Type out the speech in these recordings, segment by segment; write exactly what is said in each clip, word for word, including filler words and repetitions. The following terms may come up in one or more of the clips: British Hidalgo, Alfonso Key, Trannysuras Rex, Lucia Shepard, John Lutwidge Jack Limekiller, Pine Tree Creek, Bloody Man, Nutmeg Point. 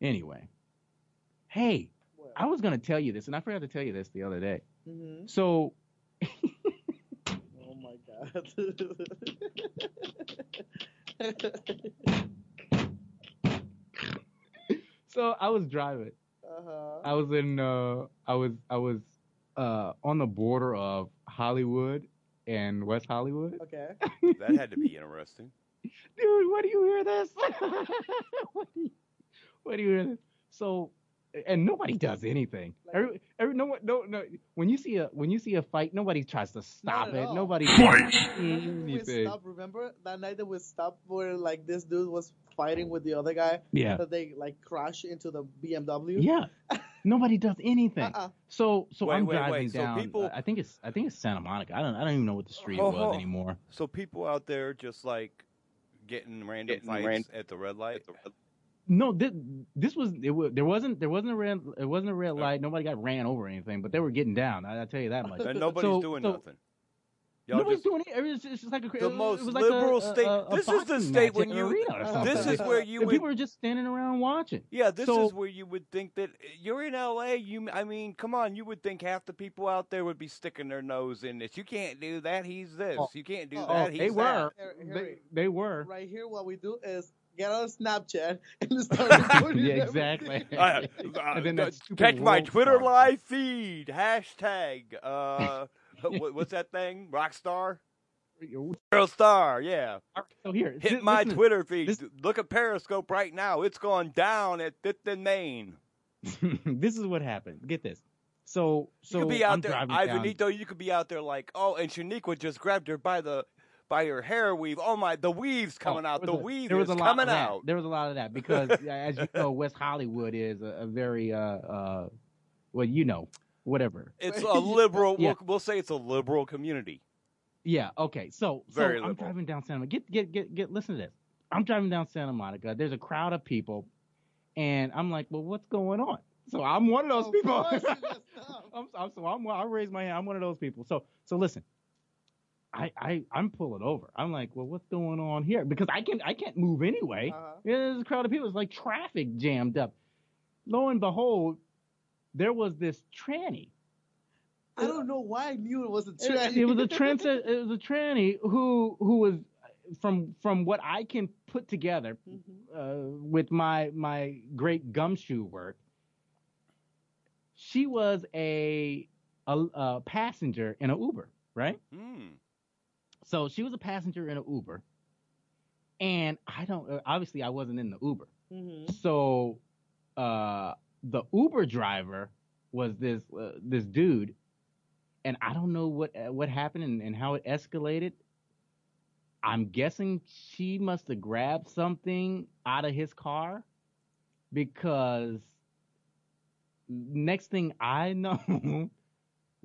Anyway. Hey, well. I was going to tell you this, and I forgot to tell you this the other day. Mm-hmm. So. Oh, my God. So I was driving. Uh-huh. I was in, uh, I was, I was uh, on the border of Hollywood and West Hollywood. Okay. That had to be interesting. Dude, why do you hear this? Why do you, why do you hear this? So, and nobody does anything. Like, every, every, no, no, no. When you see a, when you see a fight, nobody tries to stop it. All. Nobody. Anything. Stop, remember that night that we stopped where like this dude was fighting with the other guy. Yeah. That they like crash into the B M W. Yeah. Nobody does anything. Uh-uh. So, so wait, I'm wait, driving wait. So down. People... I think it's, I think it's Santa Monica. I don't, I don't even know what the street oh, was oh. anymore. So people out there just like. Getting random Getting fights ran- at the red light. No, this, this was it. Was, there wasn't there wasn't a red it wasn't a red no. light. Nobody got ran over or anything, but they were getting down. I, I tell you that much. And nobody's so, doing so, nothing. Y'all nobody's just, doing it. It's just like a the it was, most it was like liberal a, state. A, a, a this is the state when you. This is where you. Would, people are just standing around watching. Yeah, this so, is where you would think that you're in L A. You, I mean, come on, you would think half the people out there would be sticking their nose in this. You can't do that. He's this. Oh, you can't do oh, that. He's they were. That. They, they were. Right here, what we do is. Get on Snapchat and start recording. Yeah, exactly. uh, uh, Catch my Twitter star. Live feed. Hashtag. Uh, what, what's that thing? Rockstar? Girl Star, yeah. So here, hit this, my listen, Twitter feed. This, Look at Periscope right now. It's gone down at Fifth and Main. This is what happened. Get this. So, so you could be out I'm there, Ivanito, you could be out there like, oh, and Shaniqua just grabbed her by the. By her hair weave, oh my! The weave's coming oh, out. The a, weave is coming out. There was a lot of that because, as you know, West Hollywood is a, a very, uh, uh, well, you know, whatever. It's a liberal. Yeah. we'll, we'll say it's a liberal community. Yeah. Okay. So, very so I'm driving down Santa Monica. Get, get, get, get. Listen to this. I'm driving down Santa Monica. There's a crowd of people, and I'm like, well, what's going on? So I'm one of those oh, people. I'm, I'm, so I'm, I raise my hand. I'm one of those people. So, so listen. I, I, I'm pulling over. I'm like, well, what's going on here? Because I can't, I can't move anyway. Uh-huh. Yeah, there's a crowd of people. It's like traffic jammed up. Lo and behold, there was this tranny. I don't know why I knew it was a tranny. It, it was a trans. It was a tranny who, who was, from from what I can put together, mm-hmm. uh, with my my great gumshoe work. She was a a, a passenger in an Uber, right? Mm. So she was a passenger in an Uber, and I don't – obviously, I wasn't in the Uber. Mm-hmm. So uh, the Uber driver was this uh, this dude, and I don't know what uh, what happened and, and how it escalated. I'm guessing she must have grabbed something out of his car because next thing I know –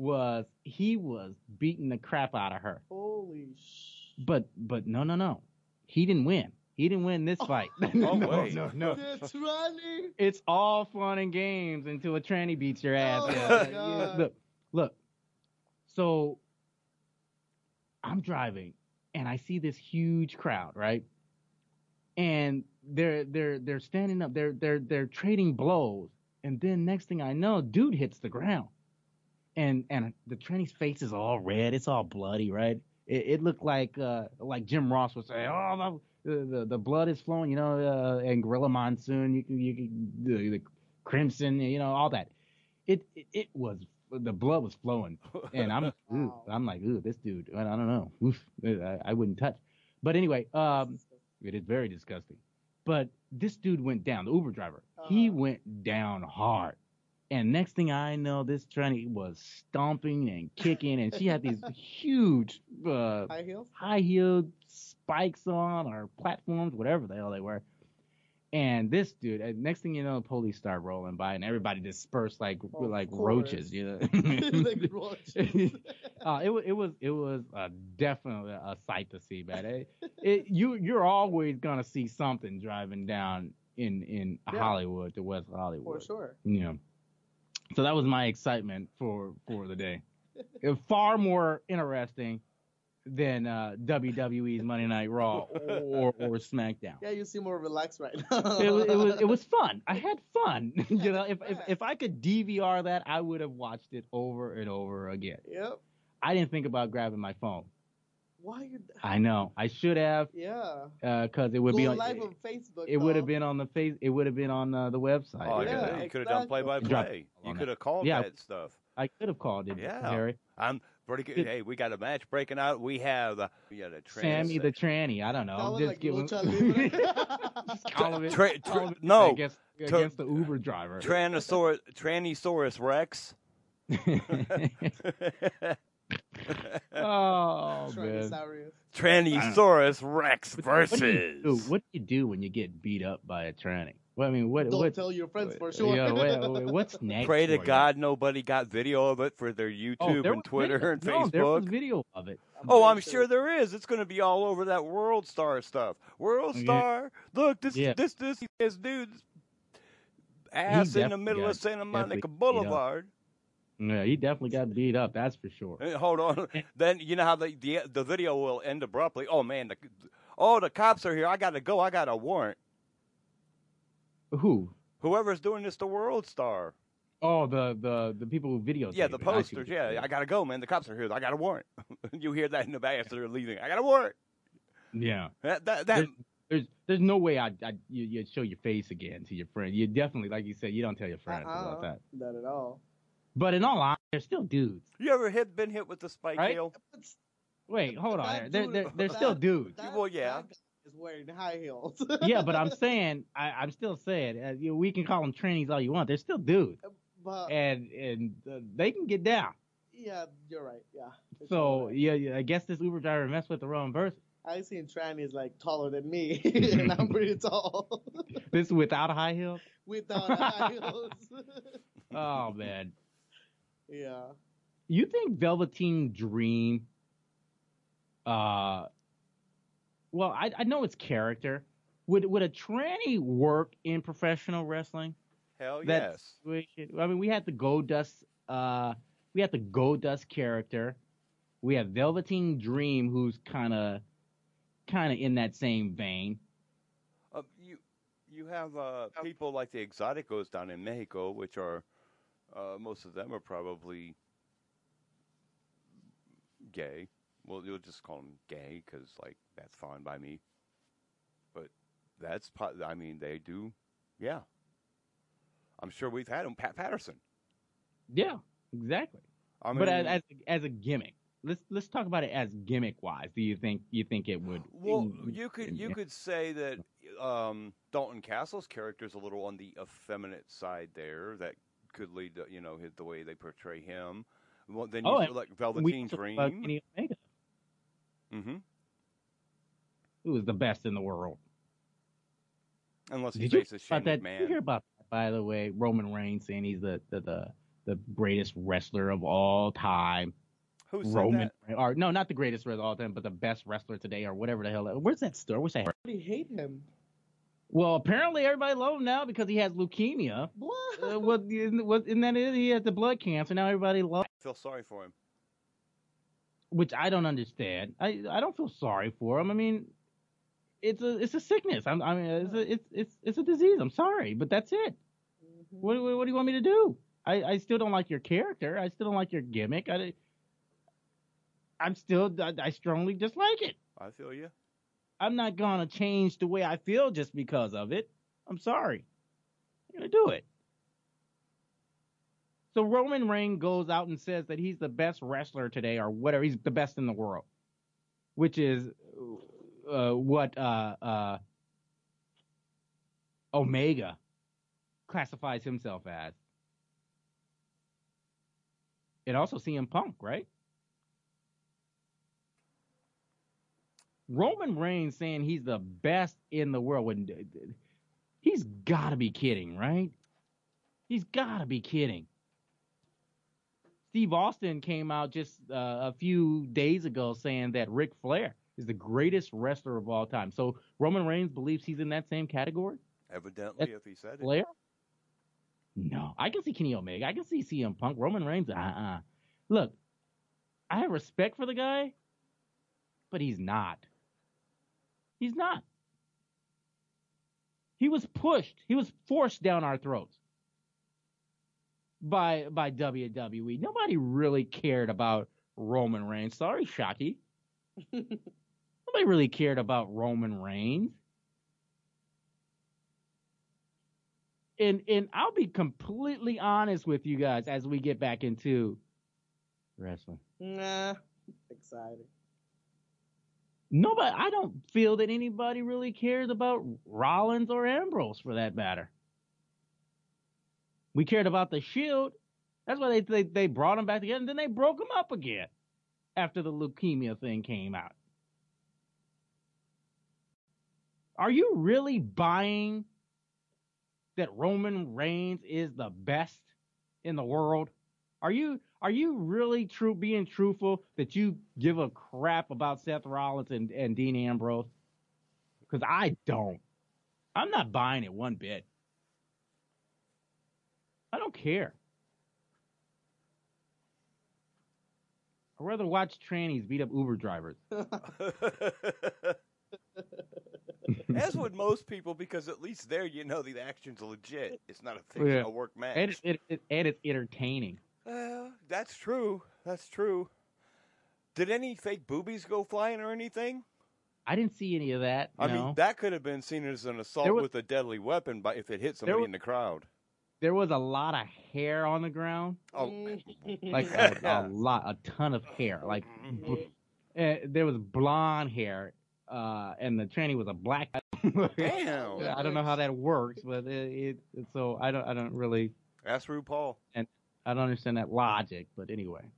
was he was beating the crap out of her. Holy sh! But but no no no, he didn't win. He didn't win this fight. Oh, no, wait. no no no. It's all fun and games until a tranny beats your ass. Oh, yeah. Yeah. Look look. So I'm driving and I see this huge crowd, right? And they're they're they're standing up. They're they're they're trading blows. And then next thing I know, dude hits the ground. And and the tranny's face is all red. It's all bloody, right? It, it looked like uh, like Jim Ross would say, "Oh, the the, the blood is flowing," you know, uh, and Gorilla Monsoon, you you, you the, the crimson, you know, all that. It, it it was the blood was flowing, and I'm ooh, I'm like, ooh, this dude, I don't know, oof, I, I wouldn't touch. But anyway, um, it is very disgusting. But this dude went down. The Uber driver, uh-huh. He went down hard. And next thing I know, this tranny was stomping and kicking, and she had these huge uh, high heels, high heeled spikes on, or platforms, whatever the hell they were. And this dude, and next thing you know, the police start rolling by, and everybody dispersed like oh, like roaches, you know. Like roaches. uh, it was it was it was uh, definitely a sight to see, man. It, it, you you're always gonna see something driving down in in yeah. Hollywood to West Hollywood, for sure. You know. So that was my excitement for, for the day. It was far more interesting than uh, W W E's Monday Night Raw or, or SmackDown. Yeah, you seem more relaxed right now. it, was, it was it was fun. I had fun. You know, if, if if I could D V R that, I would have watched it over and over again. Yep. I didn't think about grabbing my phone. Why? You I know. I should have. Yeah. Because uh, it would Go be on live on Facebook. It would have been on the face. It would have been on uh, the website. Oh yeah, yeah exactly. You could have done play by play. You could have called yeah, that stuff. I could have called it. Yeah, Harry. I'm pretty good. Hey, we got a match breaking out. We have uh, we got a tranny Sammy section. The tranny. I don't know. Just like give Just call him. Tra- tra- no, against, tra- against the Uber driver. Trannysuras Trannysuras Rex. Oh, man. Trannysuras Rex versus. What do, do? what do you do when you get beat up by a tranny? Well, I mean, what? Don't what, tell your friends what, for sure. Yeah, what, what's next? Pray to God you? Nobody got video of it for their YouTube oh, and Twitter video. and no, Facebook. There was video of it. I'm oh, I'm sure. sure there is. It's going to be all over that World Star stuff. World Star, yeah. look, this, yeah. this, this, this, this dude's ass in the middle of Santa Monica Boulevard. Yeah, he definitely got beat up. That's for sure. Hold on. Then you know how the, the the video will end abruptly. Oh man, the oh the cops are here. I gotta go. I got a warrant. Who? Whoever's doing this, the World Star. Oh, the the, the people who videotape. Yeah, the posters. Yeah, doing. I gotta go, man. The cops are here. I got a warrant. You hear that in the back as they're leaving. I got a warrant. Yeah. That that. that there's, there's there's no way I I you, you'd show your face again to your friend. You definitely, like you said, you don't tell your friends uh-uh, about that. Not at all. But in all honesty, they're still dudes. You ever hit, been hit with the spike right? heel? Wait, hold on. They're, they're, they're that, still dudes. That, well, yeah. That is wearing high heels. Yeah, but I'm saying, I, I'm still saying, uh, you know, we can call them trannies all you want. They're still dudes. But, and and uh, they can get down. Yeah, you're right. Yeah. So, right. Yeah, yeah, I guess this Uber driver messed with the wrong person. I've seen trannies like taller than me, and I'm pretty tall. This without high heels? Without high heels. Oh, man. Yeah. You think Velveteen Dream, uh, well, I, I know it's character. Would would a tranny work in professional wrestling? Hell yes. Situation? I mean, we had the Goldust, uh, we had the Goldust character. We have Velveteen Dream, who's kind of, kind of in that same vein. Uh, you, you have uh, people like the Exoticos down in Mexico, which are. Uh, most of them are probably gay. Well, you'll just call them gay because, like, that's fine by me. But that's, po- I mean, they do, yeah. I'm sure we've had them. Pat Patterson. Yeah, exactly. I mean, but as as, as a gimmick, let's let's talk about it as gimmick wise. Do you think you think it would? Well, it, you could you yeah. could say that um, Dalton Castle's character is a little on the effeminate side there. That. Could lead to, you know, the way they portray him. Well, then you oh, feel like Velveteen Dream. Omega. Mm-hmm. Who is the best in the world? Unless he faces Shane McMahon. Did you hear about that, by the way? Roman Reigns saying he's the the, the, the greatest wrestler of all time. Who said Roman, that? Or, no, not the greatest wrestler of all time, but the best wrestler today or whatever the hell. Where's that story? Where's that? I hate him. Well, apparently everybody loves him now because he has leukemia. What? Uh, what, what and then he has the blood cancer. Now everybody loves him. I feel sorry for him. Which I don't understand. I, I don't feel sorry for him. I mean, it's a it's a sickness. I'm, I mean, it's a, it's it's it's a disease. I'm sorry, but that's it. Mm-hmm. What, what what do you want me to do? I, I still don't like your character. I still don't like your gimmick. I I'm still I, I strongly dislike it. I feel you. I'm not going to change the way I feel just because of it. I'm sorry. I'm going to do it. So Roman Reigns goes out and says that he's the best wrestler today or whatever. He's the best in the world, which is uh, what uh, uh, Omega classifies himself as. And also C M Punk, right? Roman Reigns saying he's the best in the world. When, he's got to be kidding, right? He's got to be kidding. Steve Austin came out just uh, a few days ago saying that Ric Flair is the greatest wrestler of all time. So Roman Reigns believes he's in that same category? Evidently, that's if he said Flair? It. No. I can see Kenny Omega. I can see C M Punk. Roman Reigns, uh-uh. Look, I have respect for the guy. But he's not. He's not. He was pushed. He was forced down our throats by by W W E. Nobody really cared about Roman Reigns. Sorry, Shockey. Nobody really cared about Roman Reigns. And and I'll be completely honest with you guys as we get back into wrestling. Nah, exciting. Nobody, I don't feel that anybody really cares about Rollins or Ambrose for that matter. We cared about the Shield. That's why they they, they brought them back together, and then they broke them up again after the leukemia thing came out. Are you really buying that Roman Reigns is the best in the world? Are you are you really true being truthful that you give a crap about Seth Rollins and, and Dean Ambrose? Because I don't. I'm not buying it one bit. I don't care. I'd rather watch trannies beat up Uber drivers. As would most people, because at least there you know the action's legit. It's not a fiction, yeah. a work match. And, it, it, and it's entertaining. Uh, that's true. That's true. Did any fake boobies go flying or anything? I didn't see any of that. I no. mean, that could have been seen as an assault was, with a deadly weapon by, if it hit somebody was, in the crowd. There was a lot of hair on the ground. Oh, like a, a lot, a ton of hair. Like uh, there was blonde hair. Uh, and the tranny was a black guy. Damn. I don't know how that works, but it, it so I don't I don't really. Ask RuPaul. And I don't understand that logic, but anyway.